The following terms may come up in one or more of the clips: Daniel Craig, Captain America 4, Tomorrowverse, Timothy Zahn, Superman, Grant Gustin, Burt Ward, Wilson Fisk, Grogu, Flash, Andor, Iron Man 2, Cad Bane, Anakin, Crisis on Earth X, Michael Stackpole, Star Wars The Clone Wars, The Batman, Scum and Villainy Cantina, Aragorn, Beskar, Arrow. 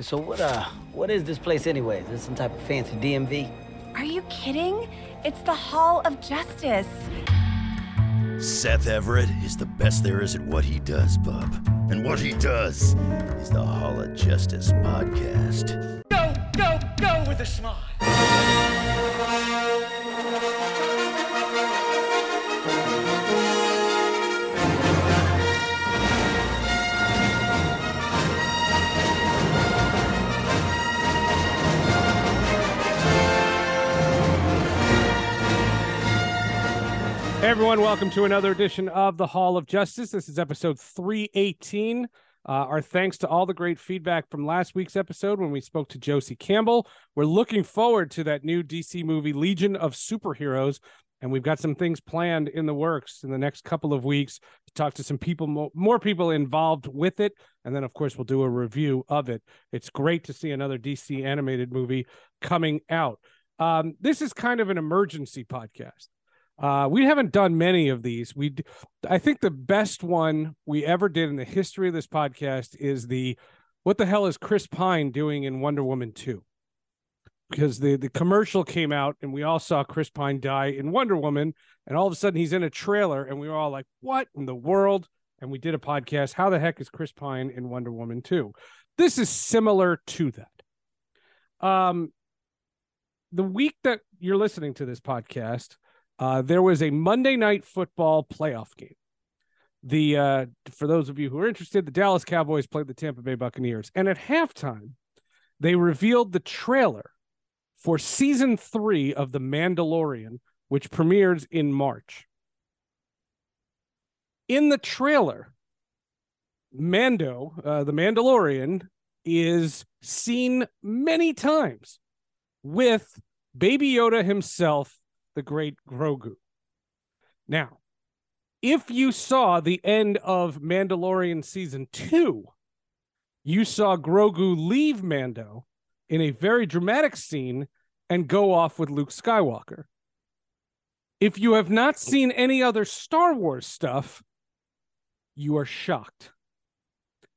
So what is this place anyways? Is this some type of fancy DMV? Are you kidding? It's the Hall of Justice. Seth Everett is the best there is at what he does, bub. And what he does is the Hall of Justice podcast. Go, go, go with a smile. Hey everyone, welcome to another edition of the Hall of Justice. This is episode 318. Our thanks to all the great feedback from last week's episode when we spoke to Josie Campbell. We're looking forward to that new DC movie, Legion of Superheroes, and we've got some things planned in the works in the next couple of weeks to talk to some people, more people involved with it, and then, of course, we'll do a review of it. It's great to see another DC animated movie coming out. This is kind of an emergency podcast. We haven't done many of these. I think the best one we ever did in the history of this podcast is the what the hell is Chris Pine doing in Wonder Woman 2? Because the commercial came out and we all saw Chris Pine die in Wonder Woman. And all of a sudden he's in a trailer and we were all like, what in the world? And we did a podcast. How the heck is Chris Pine in Wonder Woman 2? This is similar to that. The week that you're listening to this podcast, there was a Monday Night Football playoff game. For those of you who are interested, the Dallas Cowboys played the Tampa Bay Buccaneers. And at halftime, they revealed the trailer for season 3 of The Mandalorian, which premieres in March. In the trailer, Mando, the Mandalorian, is seen many times with Baby Yoda himself, the great Grogu. Now, if you saw the end of Mandalorian season 2, you saw Grogu leave Mando in a very dramatic scene and go off with Luke Skywalker. If you have not seen any other Star Wars stuff, you are shocked.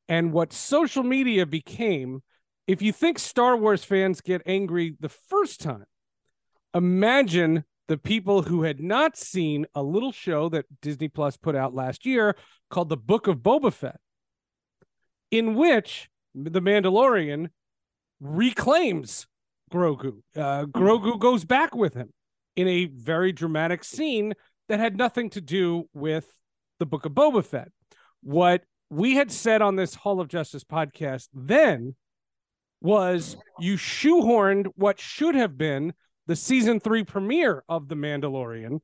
And what social media became, if you think Star Wars fans get angry the first time, imagine the people who had not seen a little show that Disney Plus put out last year called The Book of Boba Fett, in which the Mandalorian reclaims Grogu. Grogu goes back with him in a very dramatic scene that had nothing to do with The Book of Boba Fett. What we had said on this Hall of Justice podcast then was you shoehorned what should have been the season 3 premiere of The Mandalorian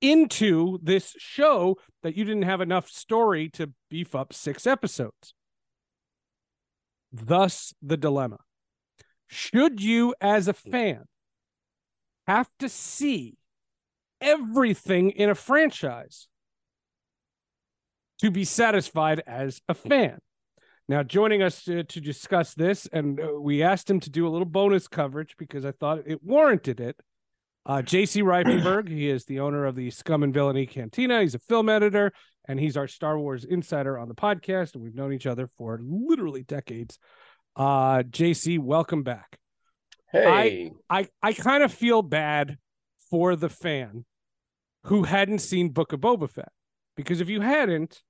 into this show that you didn't have enough story to beef up 6 episodes. Thus the dilemma. Should you, as a fan, have to see everything in a franchise to be satisfied as a fan? Now, joining us to discuss this, and we asked him to do a little bonus coverage because I thought it warranted it, J.C. Reifenberg. He is the owner of the Scum and Villainy Cantina. He's a film editor, and he's our Star Wars insider on the podcast, and we've known each other for literally decades. J.C., welcome back. Hey. I kind of feel bad for the fan who hadn't seen Book of Boba Fett, because if you hadn't,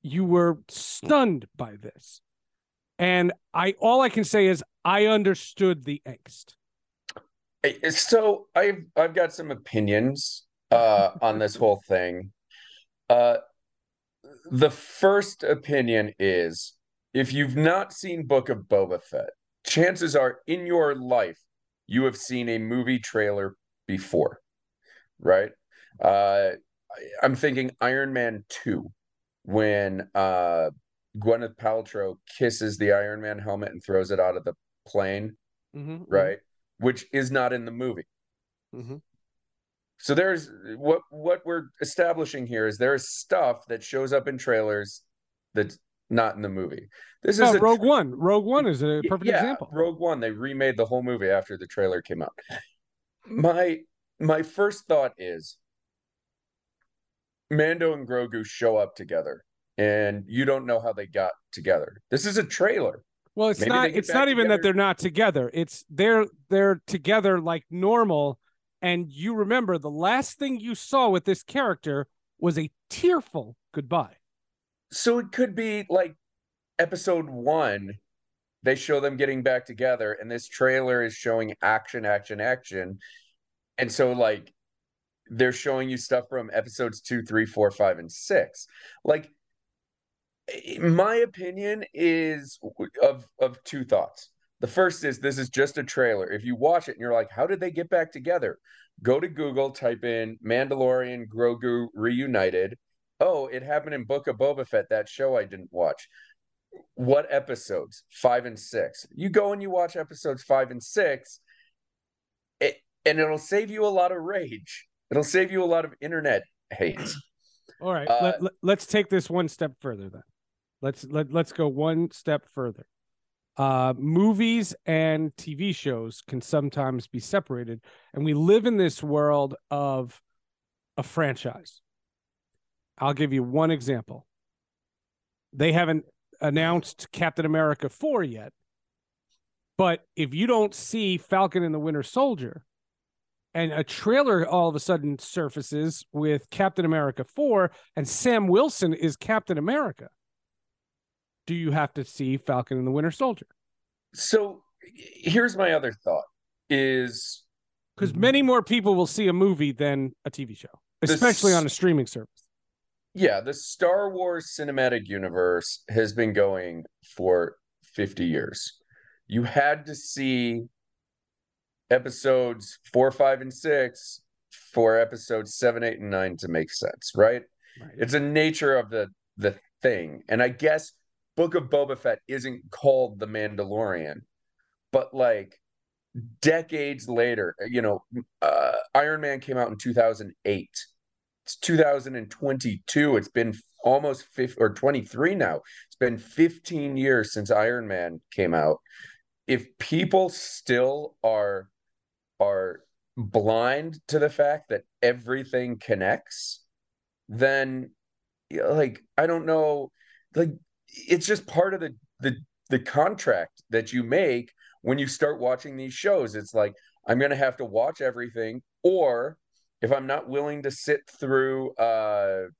you were stunned by this. And all I can say is I understood the angst. So I've got some opinions on this whole thing. The first opinion is, if you've not seen Book of Boba Fett, chances are in your life you have seen a movie trailer before, right? I'm thinking Iron Man 2, when Gwyneth Paltrow kisses the Iron Man helmet and throws it out of the plane, mm-hmm, right? Mm-hmm. Which is not in the movie. Mm-hmm. So there's what we're establishing here is there is stuff that shows up in trailers that's not in the movie. This is Rogue One. Rogue One is a perfect example. Rogue One, they remade the whole movie after the trailer came out. My first thought is Mando and Grogu show up together, and you don't know how they got together. This is a trailer. Well, it's not even that they're not together. It's they're together like normal. And you remember the last thing you saw with this character was a tearful goodbye. So it could be like episode 1, they show them getting back together, and this trailer is showing action, action, action. And so like they're showing you stuff from episodes 2, 3, 4, 5, and 6. Like my opinion is of two thoughts. The first is this is just a trailer. If you watch it and you're like, how did they get back together? Go to Google, type in Mandalorian Grogu reunited. Oh, it happened in Book of Boba Fett, that show I didn't watch. What episodes? 5 and 6. You go and you watch episodes 5 and 6, and it'll save you a lot of rage. It'll save you a lot of internet hate. All right, let's take this one step further then. Let's go one step further. Movies and TV shows can sometimes be separated, and we live in this world of a franchise. I'll give you one example. They haven't announced Captain America 4 yet, but if you don't see Falcon and the Winter Soldier, and a trailer all of a sudden surfaces with Captain America 4, and Sam Wilson is Captain America, do you have to see Falcon and the Winter Soldier? So here's my other thought is... because many more people will see a movie than a TV show, especially on a streaming service. Yeah, the Star Wars cinematic universe has been going for 50 years. You had to see episodes 4, 5, and 6 for episodes 7, 8, and 9 to make sense, right? It's a nature of the thing. And I guess Book of Boba Fett isn't called The Mandalorian, but like decades later, you know, Iron Man came out in 2008. It's 2022. It's been almost 23 now. It's been 15 years since Iron Man came out. If people still are blind to the fact that everything connects, then like, I don't know, like, it's just part of the contract that you make when you start watching these shows. It's like, I'm going to have to watch everything, or if I'm not willing to sit through the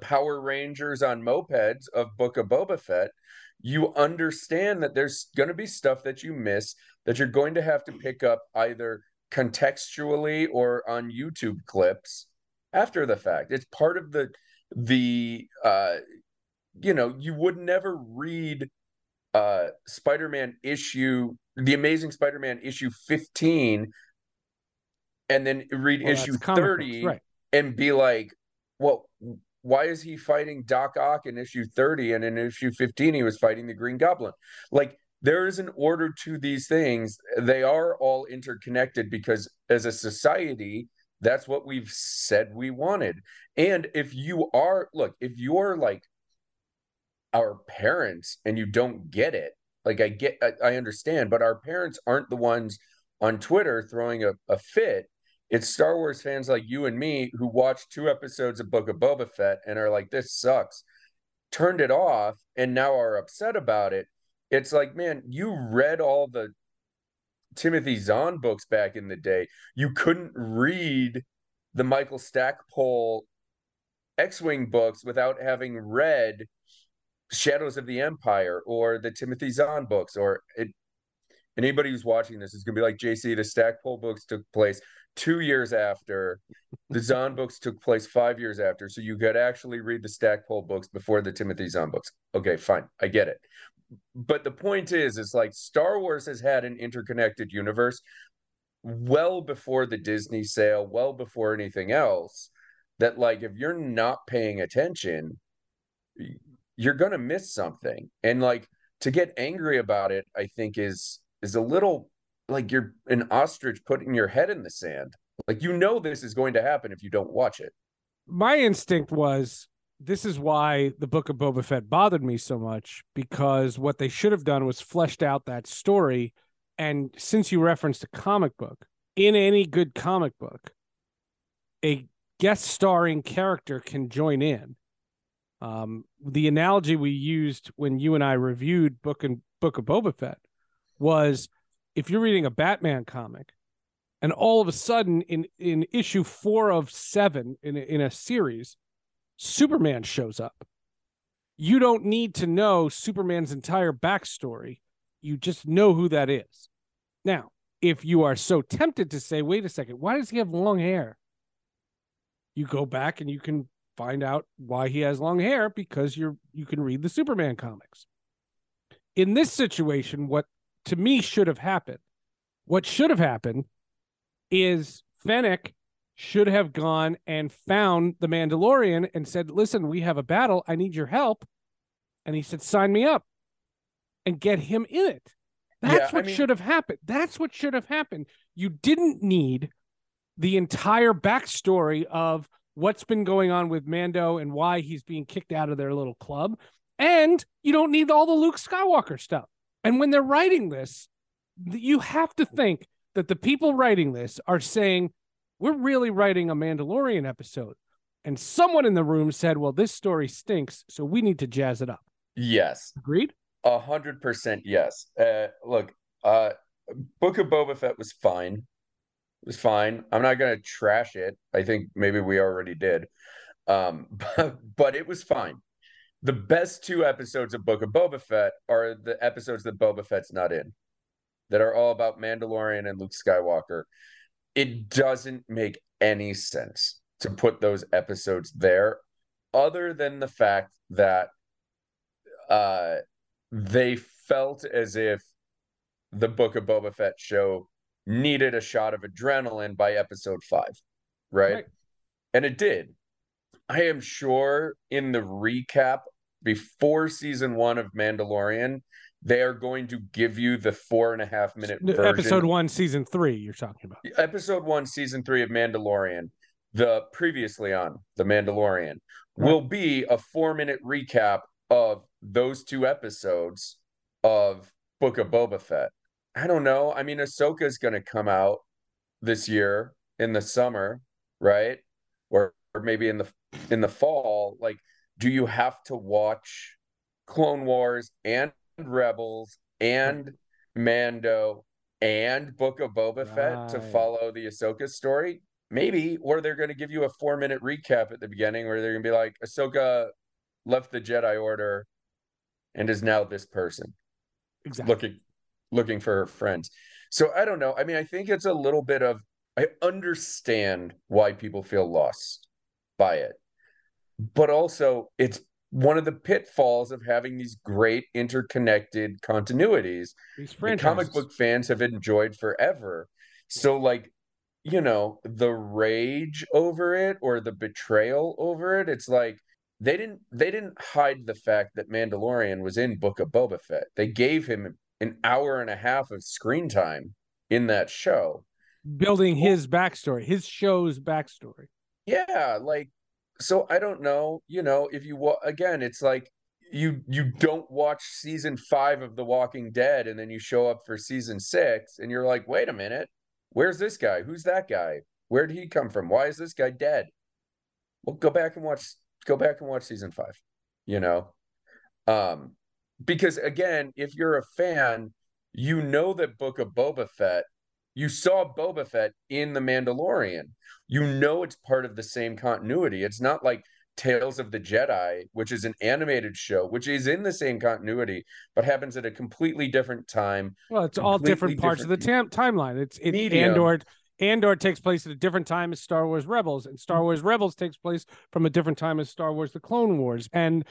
Power Rangers on mopeds of Book of Boba Fett, you understand that there's going to be stuff that you miss that you're going to have to pick up either contextually or on YouTube clips after the fact. It's part of the you know, you would never read The Amazing Spider-Man issue 15, and then read issue 30, right, and be like, well, why is he fighting Doc Ock in issue 30, and in issue 15 he was fighting the Green Goblin? Like, there is an order to these things. They are all interconnected because as a society, that's what we've said we wanted. And if you're like our parents and you don't get it, like I understand, but our parents aren't the ones on Twitter throwing a fit. It's Star Wars fans like you and me who watched 2 episodes of Book of Boba Fett and are like, this sucks, turned it off, and now are upset about it. It's like, man, you read all the Timothy Zahn books back in the day. You couldn't read the Michael Stackpole X-Wing books without having read Shadows of the Empire or the Timothy Zahn books, anybody who's watching this is going to be like, JC, the Stackpole books took place 2 years after. The Zahn books took place 5 years after. So you could actually read the Stackpole books before the Timothy Zahn books. Okay, fine. I get it. But the point is, it's like Star Wars has had an interconnected universe well before the Disney sale, well before anything else. that, like, if you're not paying attention, you're going to miss something. And, like, to get angry about it, I think is a little like you're an ostrich putting your head in the sand. Like, you know this is going to happen if you don't watch it. My instinct was, this is why the Book of Boba Fett bothered me so much, because what they should have done was fleshed out that story. And since you referenced a comic book, in any good comic book, a guest starring character can join in. The analogy we used when you and I reviewed Book of Boba Fett was, if you're reading a Batman comic and all of a sudden in issue 4 of 7 in a series, Superman shows up, you don't need to know Superman's entire backstory. You just know who that is. Now, if you are so tempted to say, wait a second, why does he have long hair? You go back and you can find out why he has long hair, because you can read the Superman comics. In this situation, what to me should have happened, what should have happened is Fennec should have gone and found the Mandalorian and said, listen, we have a battle. I need your help. And he said, sign me up, and get him in it. That's what should have happened. That's what should have happened. You didn't need the entire backstory of what's been going on with Mando and why he's being kicked out of their little club. And you don't need all the Luke Skywalker stuff. And when they're writing this, you have to think that the people writing this are saying, we're really writing a Mandalorian episode. And someone in the room said, well, this story stinks, so we need to jazz it up. Yes. Agreed? 100% yes. Look, Book of Boba Fett was fine. It was fine. I'm not going to trash it. I think maybe we already did. But it was fine. The best 2 episodes of Book of Boba Fett are the episodes that Boba Fett's not in, that are all about Mandalorian and Luke Skywalker. It doesn't make any sense to put those episodes there, other than the fact that they felt as if the Book of Boba Fett show needed a shot of adrenaline by episode 5, right? And it did. I am sure in the recap before season 1 of Mandalorian, they are going to give you the 4.5-minute version. Episode 1, season 3, you're talking about. Episode 1, season 3 of Mandalorian, the previously on The Mandalorian, will be a 4-minute recap of those 2 episodes of Book of Boba Fett. I don't know. I mean, Ahsoka's going to come out this year in the summer, right? Or maybe in the fall. Like, do you have to watch Clone Wars and Rebels and Mando and Book of Boba Fett to follow the Ahsoka story? Maybe. Or they're going to give you a 4-minute recap at the beginning where they're going to be like, Ahsoka left the Jedi Order and is now this person. Exactly. Looking for her friends. So I don't know. I mean, I think it's a little bit of, I understand why people feel lost by it, but also it's one of the pitfalls of having these great interconnected continuities that comic book fans have enjoyed forever. So, like, you know, the rage over it or the betrayal over it, it's like they didn't hide the fact that Mandalorian was in Book of Boba Fett. They gave him an hour and a half of screen time in that show, building his backstory, his show's backstory. Yeah, like, so I don't know, you know, if you again, it's like you don't watch season 5 of The Walking Dead and then you show up for season 6 and you're like, wait a minute, where's this guy? Who's that guy? Where did he come from? Why is this guy dead? Well, go back and watch season 5, you know, because again, if you're a fan, you know that Book of Boba Fett, you saw Boba Fett in The Mandalorian. You know it's part of the same continuity. It's not like Tales of the Jedi, which is an animated show, which is in the same continuity, but happens at a completely different time. Well, it's all different parts of the timeline. It's Andor takes place at a different time as Star Wars Rebels, and Star Wars Rebels takes place from a different time as Star Wars The Clone Wars. And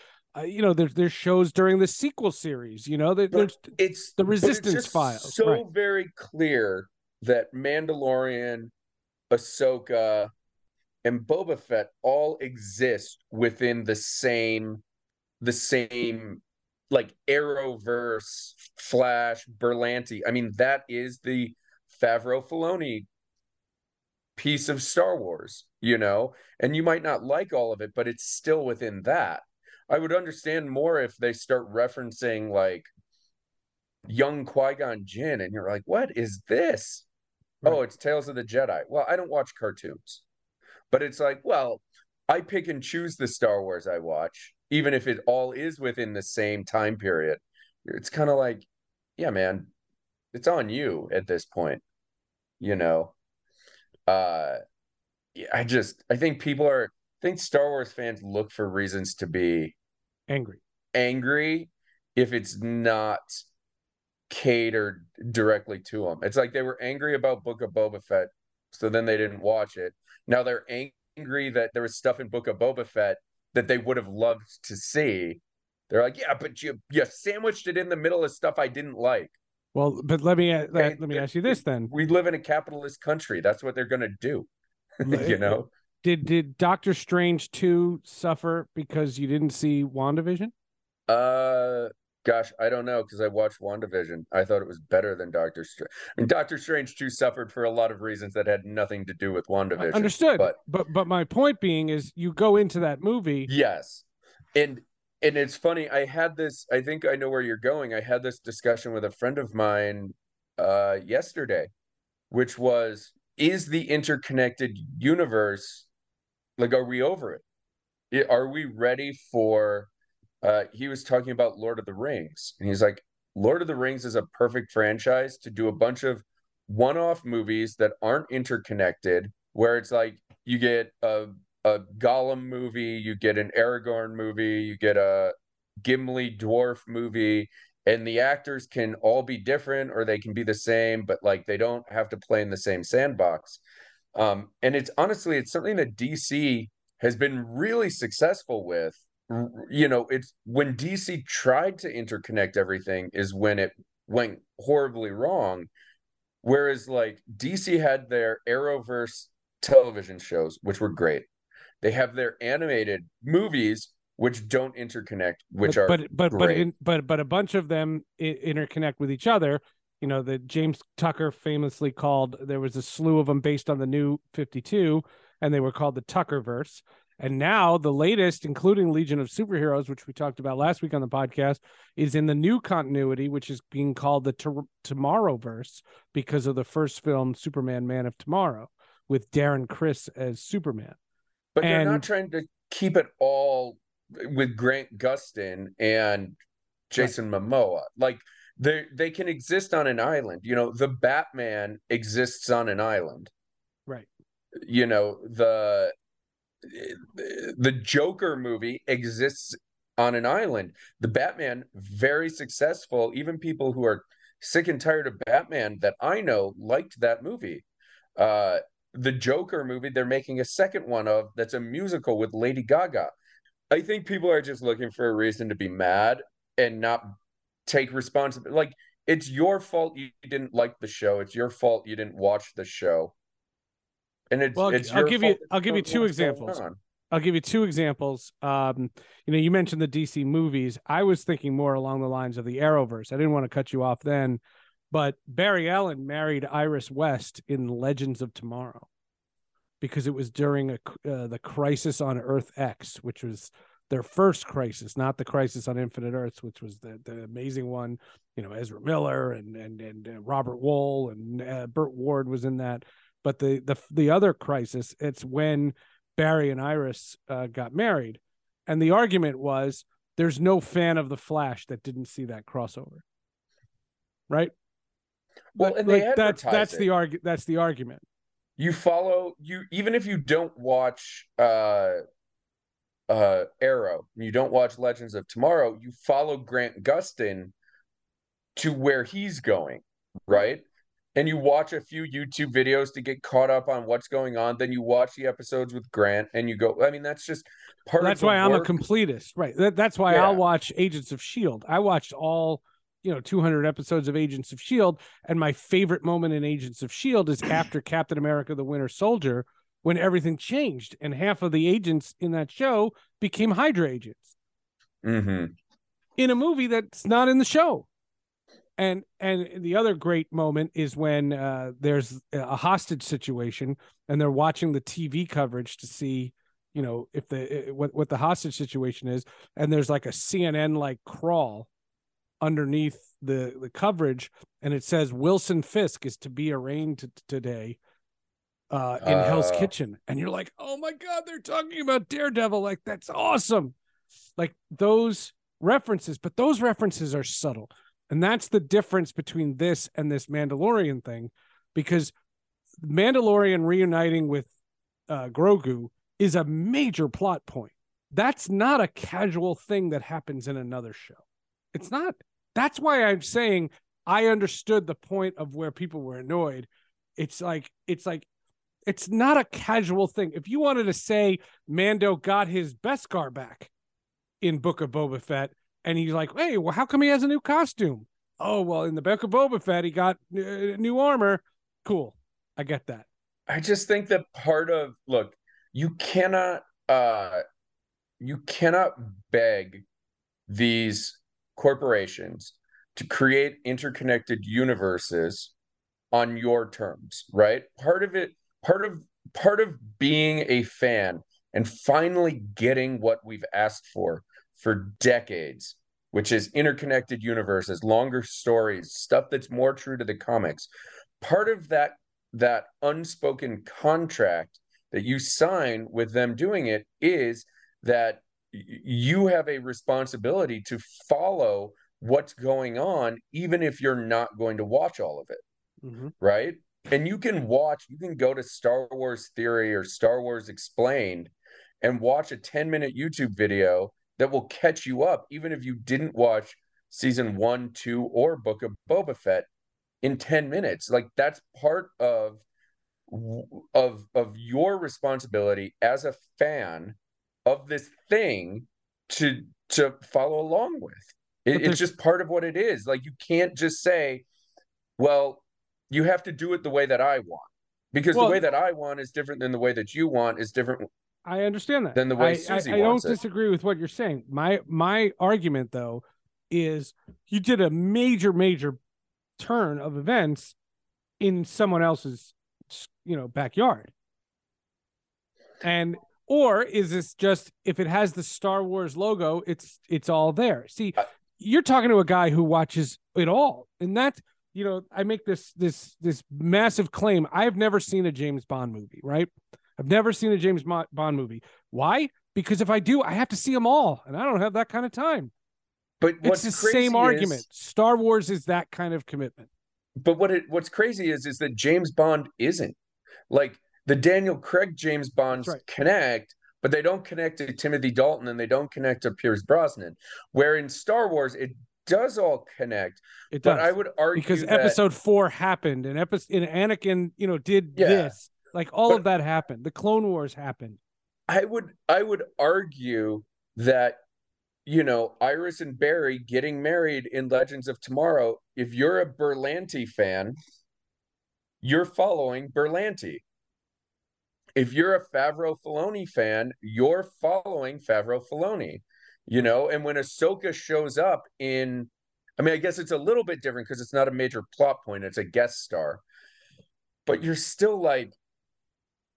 you know, there's shows during the sequel series, you know, there's the Resistance Files. So very clear that Mandalorian, Ahsoka, and Boba Fett all exist within the same like Arrowverse, Flash, Berlanti. I mean, that is the Favreau Filoni piece of Star Wars, you know? And you might not like all of it, but it's still within that. I would understand more if they start referencing like young Qui-Gon Jinn and you're like, what is this? Right. Oh, it's Tales of the Jedi. Well, I don't watch cartoons. But it's like, well, I pick and choose the Star Wars I watch, even if it all is within the same time period. It's kind of like, yeah, man, it's on you at this point, you know? I think Star Wars fans look for reasons to be angry if it's not catered directly to them. It's like they were angry about Book of Boba Fett, so then they didn't watch it. Now they're angry that there was stuff in Book of Boba Fett that they would have loved to see. They're like, yeah, but you sandwiched it in the middle of stuff I didn't like. Well, but let me ask you this then. We live in a capitalist country. That's what they're going to do. You know? Did Doctor Strange 2 suffer because you didn't see WandaVision? Gosh, I don't know, because I watched WandaVision. I thought it was better than Doctor Strange. I mean, Doctor Strange 2 suffered for a lot of reasons that had nothing to do with WandaVision. Understood. But my point being is you go into that movie. Yes. And it's funny, I think I know where you're going. I had this discussion with a friend of mine yesterday, which was, is the interconnected universe, like, are we over it? Are we ready for, he was talking about Lord of the Rings. And he's like, Lord of the Rings is a perfect franchise to do a bunch of one-off movies that aren't interconnected, where it's like you get a Gollum movie, you get an Aragorn movie, you get a Gimli dwarf movie, and the actors can all be different or they can be the same, but like they don't have to play in the same sandbox. And it's honestly, it's something that DC has been really successful with. You know, it's when DC tried to interconnect everything is when it went horribly wrong. Whereas like DC had their Arrowverse television shows, which were great. They have their animated movies, which don't interconnect, which are but a bunch of them interconnect with each other. You know, the James Tucker famously called, there was a slew of them based on the New 52, and they were called the Tuckerverse. And now the latest, including Legion of Superheroes, which we talked about last week on the podcast, is in the new continuity, which is being called the Tomorrowverse because of the first film, Superman: Man of Tomorrow, with Darren Criss as Superman. But they're not trying to keep it all with Grant Gustin and Jason Momoa. Like, they can exist on an island. You know, the Batman exists on an island. Right. You know, the Joker movie exists on an island. The Batman, very successful. Even people who are sick and tired of Batman that I know liked that movie. The Joker movie, they're making a second one of, that's a musical with Lady Gaga. I think people are just looking for a reason to be mad and not take responsibility. Like, it's your fault you didn't like the show. It's your fault you didn't watch the show. And I'll give you two examples. You know, you mentioned the DC movies. I was thinking more along the lines of the Arrowverse. I didn't want to cut you off then. But Barry Allen married Iris West in Legends of Tomorrow because it was during the crisis on Earth X, which was their first crisis, not the crisis on Infinite Earths, which was the amazing one. You know, Ezra Miller and Robert Wool and Burt Ward was in that. But the other crisis, it's when Barry and Iris got married. And the argument was, there's no fan of The Flash that didn't see that crossover. Right? Well, but, and they like, that's the argument. Even if you don't watch Arrow, you don't watch Legends of Tomorrow, you follow Grant Gustin to where he's going, right? And you watch a few YouTube videos to get caught up on what's going on. Then you watch the episodes with Grant, and you go. I mean, that's just part. That's why I'm a completist, right? That's why I'll watch Agents of S.H.I.E.L.D. I watched all. 200 episodes of Agents of S.H.I.E.L.D. And my favorite moment in Agents of S.H.I.E.L.D. is after Captain America, the Winter Soldier, when everything changed and half of the agents in that show became Hydra agents. Mm-hmm. In a movie that's not in the show. And the other great moment is when there's a hostage situation and they're watching the TV coverage to see, you know, if the what the hostage situation is. And there's like a CNN like crawl underneath the coverage, and it says Wilson Fisk is to be arraigned today in Hell's Kitchen. And you're like, oh my God, they're talking about Daredevil. Like, that's awesome. Like those references, but those references are subtle. And that's the difference between this and this Mandalorian thing, because Mandalorian reuniting with Grogu is a major plot point. That's not a casual thing that happens in another show. It's not. That's why I'm saying I understood the point of where people were annoyed. It's like, it's not a casual thing. If you wanted to say Mando got his Beskar back in Book of Boba Fett, and he's like, hey, well, how come he has a new costume? Oh, well, in the Book of Boba Fett, he got new armor. Cool. I get that. I just think that part of, look, you cannot beg these corporations to create interconnected universes on your terms, right? Part of being a fan and finally getting what we've asked for decades, which is interconnected universes, longer stories, stuff that's more true to the comics. Part of that unspoken contract that you sign with them doing it is that you have a responsibility to follow what's going on, even if you're not going to watch all of it, mm-hmm. right? And you can go to Star Wars Theory or Star Wars Explained and watch a 10-minute YouTube video that will catch you up, even if you didn't watch season 1, 2, or Book of Boba Fett in 10 minutes. Like, that's part of your responsibility as a fan of this thing to follow along with. It's just part of what it is. Like, you can't just say, well, you have to do it the way that I want, because the way that I want is different than the way that you want is different. I understand that. Than the way Susie wants it. I don't disagree with what you're saying. My argument, though, is you did a major, major turn of events in someone else's, backyard. And or is this just, if it has the Star Wars logo, it's all there? See, you're talking to a guy who watches it all, and that. You know, I make this massive claim. I've never seen a James Bond movie, right? I've never seen a James Bond movie. Why? Because if I do, I have to see them all, and I don't have that kind of time. But it's the same argument. Star Wars is that kind of commitment. But what's crazy is that James Bond isn't. Like, the Daniel Craig James Bonds connect, but they don't connect to Timothy Dalton, and they don't connect to Pierce Brosnan. Where in Star Wars, it does all connect. It does. But I would argue because that episode 4 happened, and Anakin, did this. Like, all of that happened. The Clone Wars happened. I would argue that, Iris and Barry getting married in Legends of Tomorrow, if you're a Berlanti fan, you're following Berlanti. If you're a Favreau Filoni fan, you're following Favreau Filoni. And when Ahsoka shows up in, I guess it's a little bit different because it's not a major plot point. It's a guest star, but you're still like,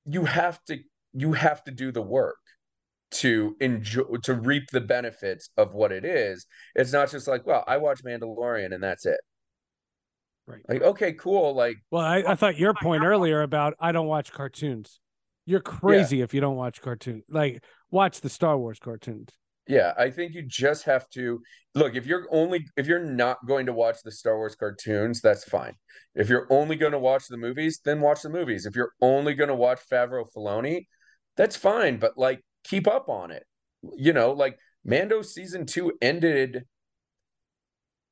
you have to do the work to enjoy, to reap the benefits of what it is. It's not just like, well, I watch Mandalorian and that's it. Right. Like, okay, cool. Like, well, I thought your point earlier about, I don't watch cartoons. You're crazy if you don't watch cartoons. Like, watch the Star Wars cartoons. Yeah, I think you just have to look. If you're not going to watch the Star Wars cartoons, that's fine. If you're only going to watch the movies, then watch the movies. If you're only going to watch Favreau Filoni, that's fine. But like, keep up on it. Like, Mando season 2 ended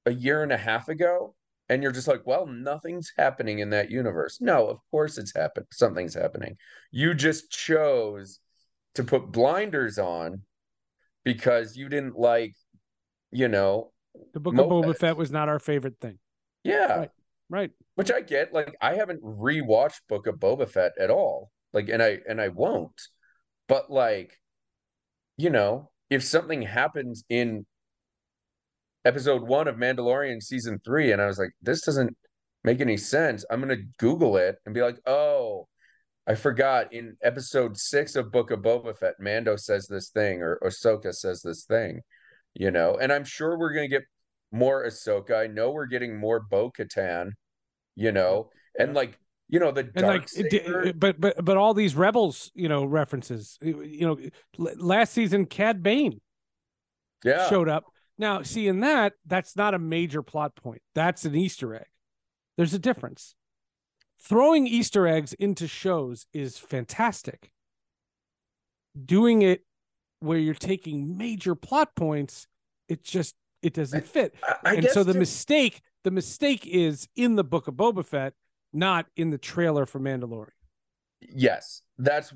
a year and a half ago, and you're just like, well, nothing's happening in that universe. No, of course it's happened. Something's happening. You just chose to put blinders on. Because you didn't like, the Book of Boba Fett was not our favorite thing. Yeah. Right. Which I get. Like, I haven't rewatched Book of Boba Fett at all. Like, and I won't, but like, you know, if something happens in episode 1 of Mandalorian season 3, and I was like, this doesn't make any sense, I'm going to Google it and be like, oh, I forgot in episode 6 of Book of Boba Fett, Mando says this thing, or Ahsoka says this thing, you know. And I'm sure we're going to get more Ahsoka. I know we're getting more Bo-Katan, you know, and like, you know, the dark saber. But all these Rebels, you know, references, you know, last season, Cad Bane showed up. Now, seeing that, that's not a major plot point. That's an Easter egg. There's a difference. Throwing Easter eggs into shows is fantastic. Doing it where you're taking major plot points, it just, it doesn't fit. And so the mistake is in the Book of Boba Fett, not in the trailer for Mandalorian. Yes, that's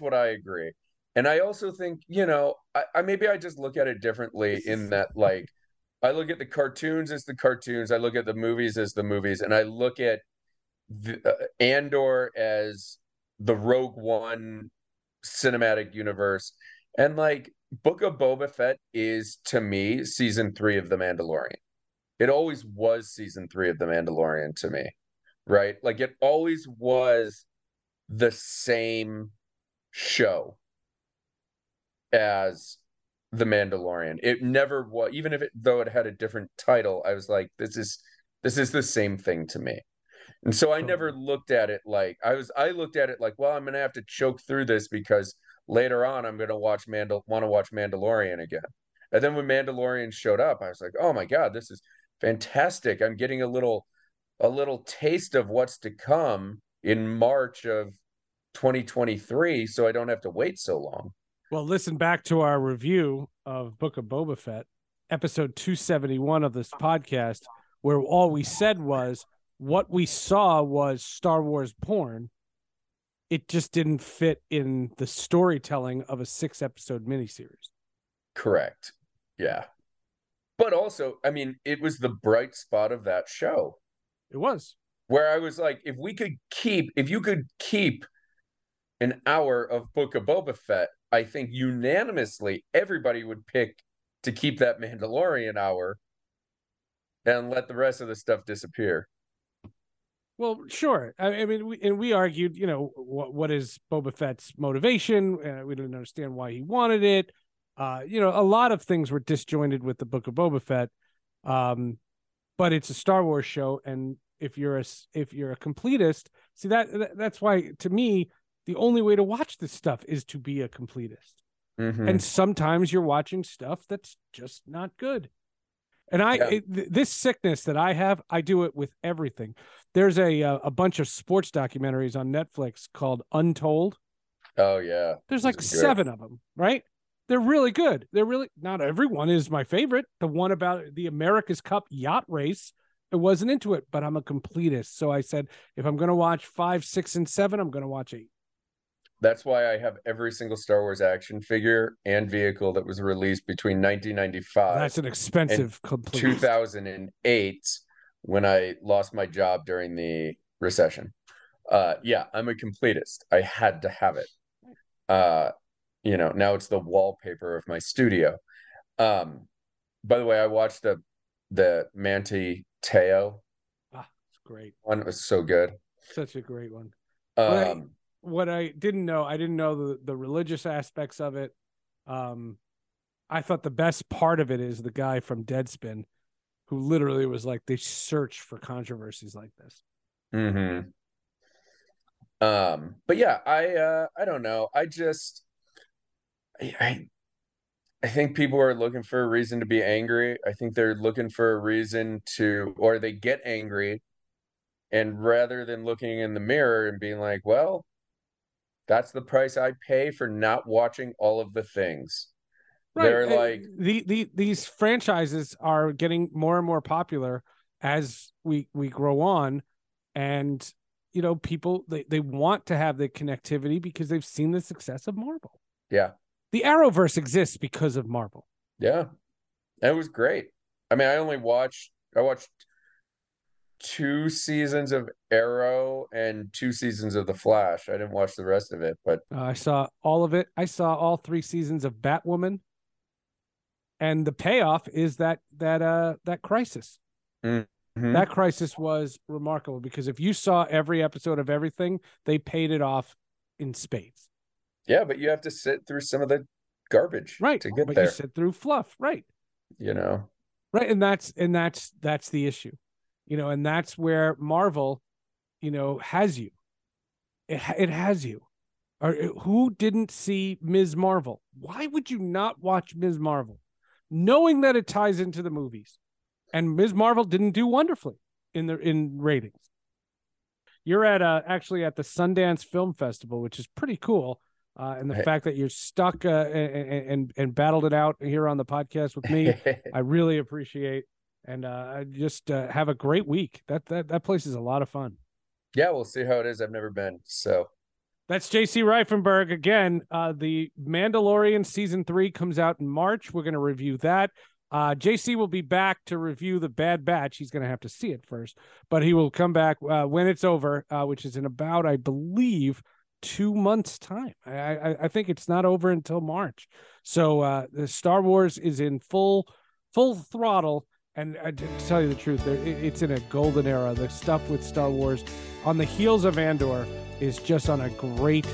what I agree. And I also think, you know, I maybe I just look at it differently in that, like, I look at the cartoons as the cartoons. I look at the movies as the movies. And I look at Andor as the Rogue One cinematic universe. And, like, Book of Boba Fett is, to me, season 3 of The Mandalorian. It always was season 3 of The Mandalorian to me, right? Like, it always was the same show as The Mandalorian. It never was, even if it had a different title, I was like, this is the same thing to me. And so I never looked at it like I looked at it like, well, I'm gonna have to choke through this because later on I'm gonna want to watch Mandalorian again. And then when Mandalorian showed up, I was like, oh my god, this is fantastic. I'm getting a little taste of what's to come in March of 2023, so I don't have to wait so long. Well, listen back to our review of Book of Boba Fett, episode 271 of this podcast, where all we said was what we saw was Star Wars porn. It just didn't fit in the storytelling of a 6-episode miniseries. Correct. Yeah. But also, I mean, it was the bright spot of that show. It was. Where I was like, if you could keep an hour of Book of Boba Fett, I think unanimously everybody would pick to keep that Mandalorian hour and let the rest of the stuff disappear. Well, sure. I mean, we argued, you know, what is Boba Fett's motivation? We didn't understand why he wanted it. You know, a lot of things were disjointed with the Book of Boba Fett, but it's a Star Wars show, and if you're a completist, see that's why to me, the only way to watch this stuff is to be a completist. Mm-hmm. And sometimes you're watching stuff that's just not good. And this sickness that I have, I do it with everything. There's a bunch of sports documentaries on Netflix called Untold. Oh, yeah. There's like 7 of them, right? They're really good. They're really, not everyone is my favorite. The one about the America's Cup yacht race, I wasn't into it, but I'm a completist. So I said, if I'm going to watch 5, 6, and 7, I'm going to watch 8. That's why I have every single Star Wars action figure and vehicle that was released between 1995. That's an expensive complete. 2008, when I lost my job during the recession. Yeah, I'm a completist. I had to have it. You know, now it's the wallpaper of my studio. By the way, I watched the Manti Teo. Ah, it's great. One, it was so good. Such a great one. What I didn't know the religious aspects of it. I thought the best part of it is the guy from Deadspin who literally was like, they search for controversies like this. Mm-hmm. But yeah, I don't know. I just, I think people are looking for a reason to be angry. I think they're looking for a reason to, or they get angry, and rather than looking in the mirror and being like, well, that's the price I pay for not watching all of the things. Right. They're like these franchises are getting more and more popular as we grow on, and you know, people they want to have the connectivity because they've seen the success of Marvel. Yeah. The Arrowverse exists because of Marvel. Yeah. That was great. I mean, I watched two seasons of Arrow and two seasons of The Flash. I didn't watch the rest of it, but I saw all of it. I saw all three seasons of Batwoman, and the payoff is that Crisis. Mm-hmm. That Crisis was remarkable because if you saw every episode of everything, they paid it off in spades. Yeah, but you have to sit through some of the garbage, right? To get there, you sit through fluff, right? You know, right, and that's the issue. You know, and that's where Marvel, you know, has you. It has you. Or who didn't see Ms. Marvel? Why would you not watch Ms. Marvel, knowing that it ties into the movies? And Ms. Marvel didn't do wonderfully in ratings. You're at actually at the Sundance Film Festival, which is pretty cool. And the fact that you're stuck and battled it out here on the podcast with me, I really appreciate. And just have a great week. That place is a lot of fun. Yeah, we'll see how it is. I've never been. So that's J.C. Reifenberg. Again, The Mandalorian Season 3 comes out in March. We're going to review that. J.C. will be back to review The Bad Batch. He's going to have to see it first. But he will come back when it's over, which is in about, I believe, 2 months' time. I think it's not over until March. So the Star Wars is in full throttle. And to tell you the truth, it's in a golden era. The stuff with Star Wars on the heels of Andor is just on a great,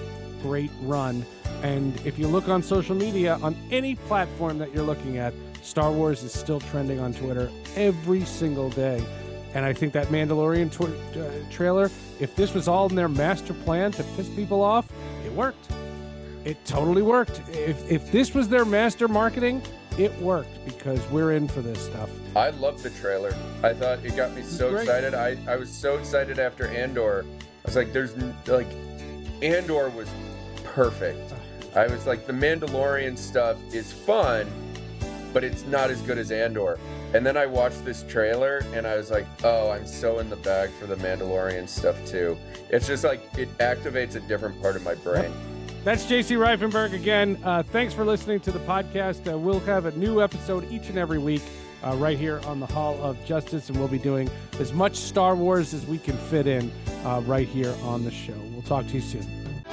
great run. And if you look on social media, on any platform that you're looking at, Star Wars is still trending on Twitter every single day. And I think that Mandalorian trailer, if this was all in their master plan to piss people off, it worked. It totally worked. If this was their master marketing, it worked, because we're in for this stuff. I love the trailer. I thought it got me so excited. I was so excited after Andor. I was like, Andor was perfect. I was like, the Mandalorian stuff is fun, but it's not as good as Andor. And then I watched this trailer and I was like, oh, I'm so in the bag for the Mandalorian stuff too. It's just like, it activates a different part of my brain. That's J.C. Reifenberg again. Thanks for listening to the podcast. We'll have a new episode each and every week right here on the Hall of Justice, and we'll be doing as much Star Wars as we can fit in right here on the show. We'll talk to you soon.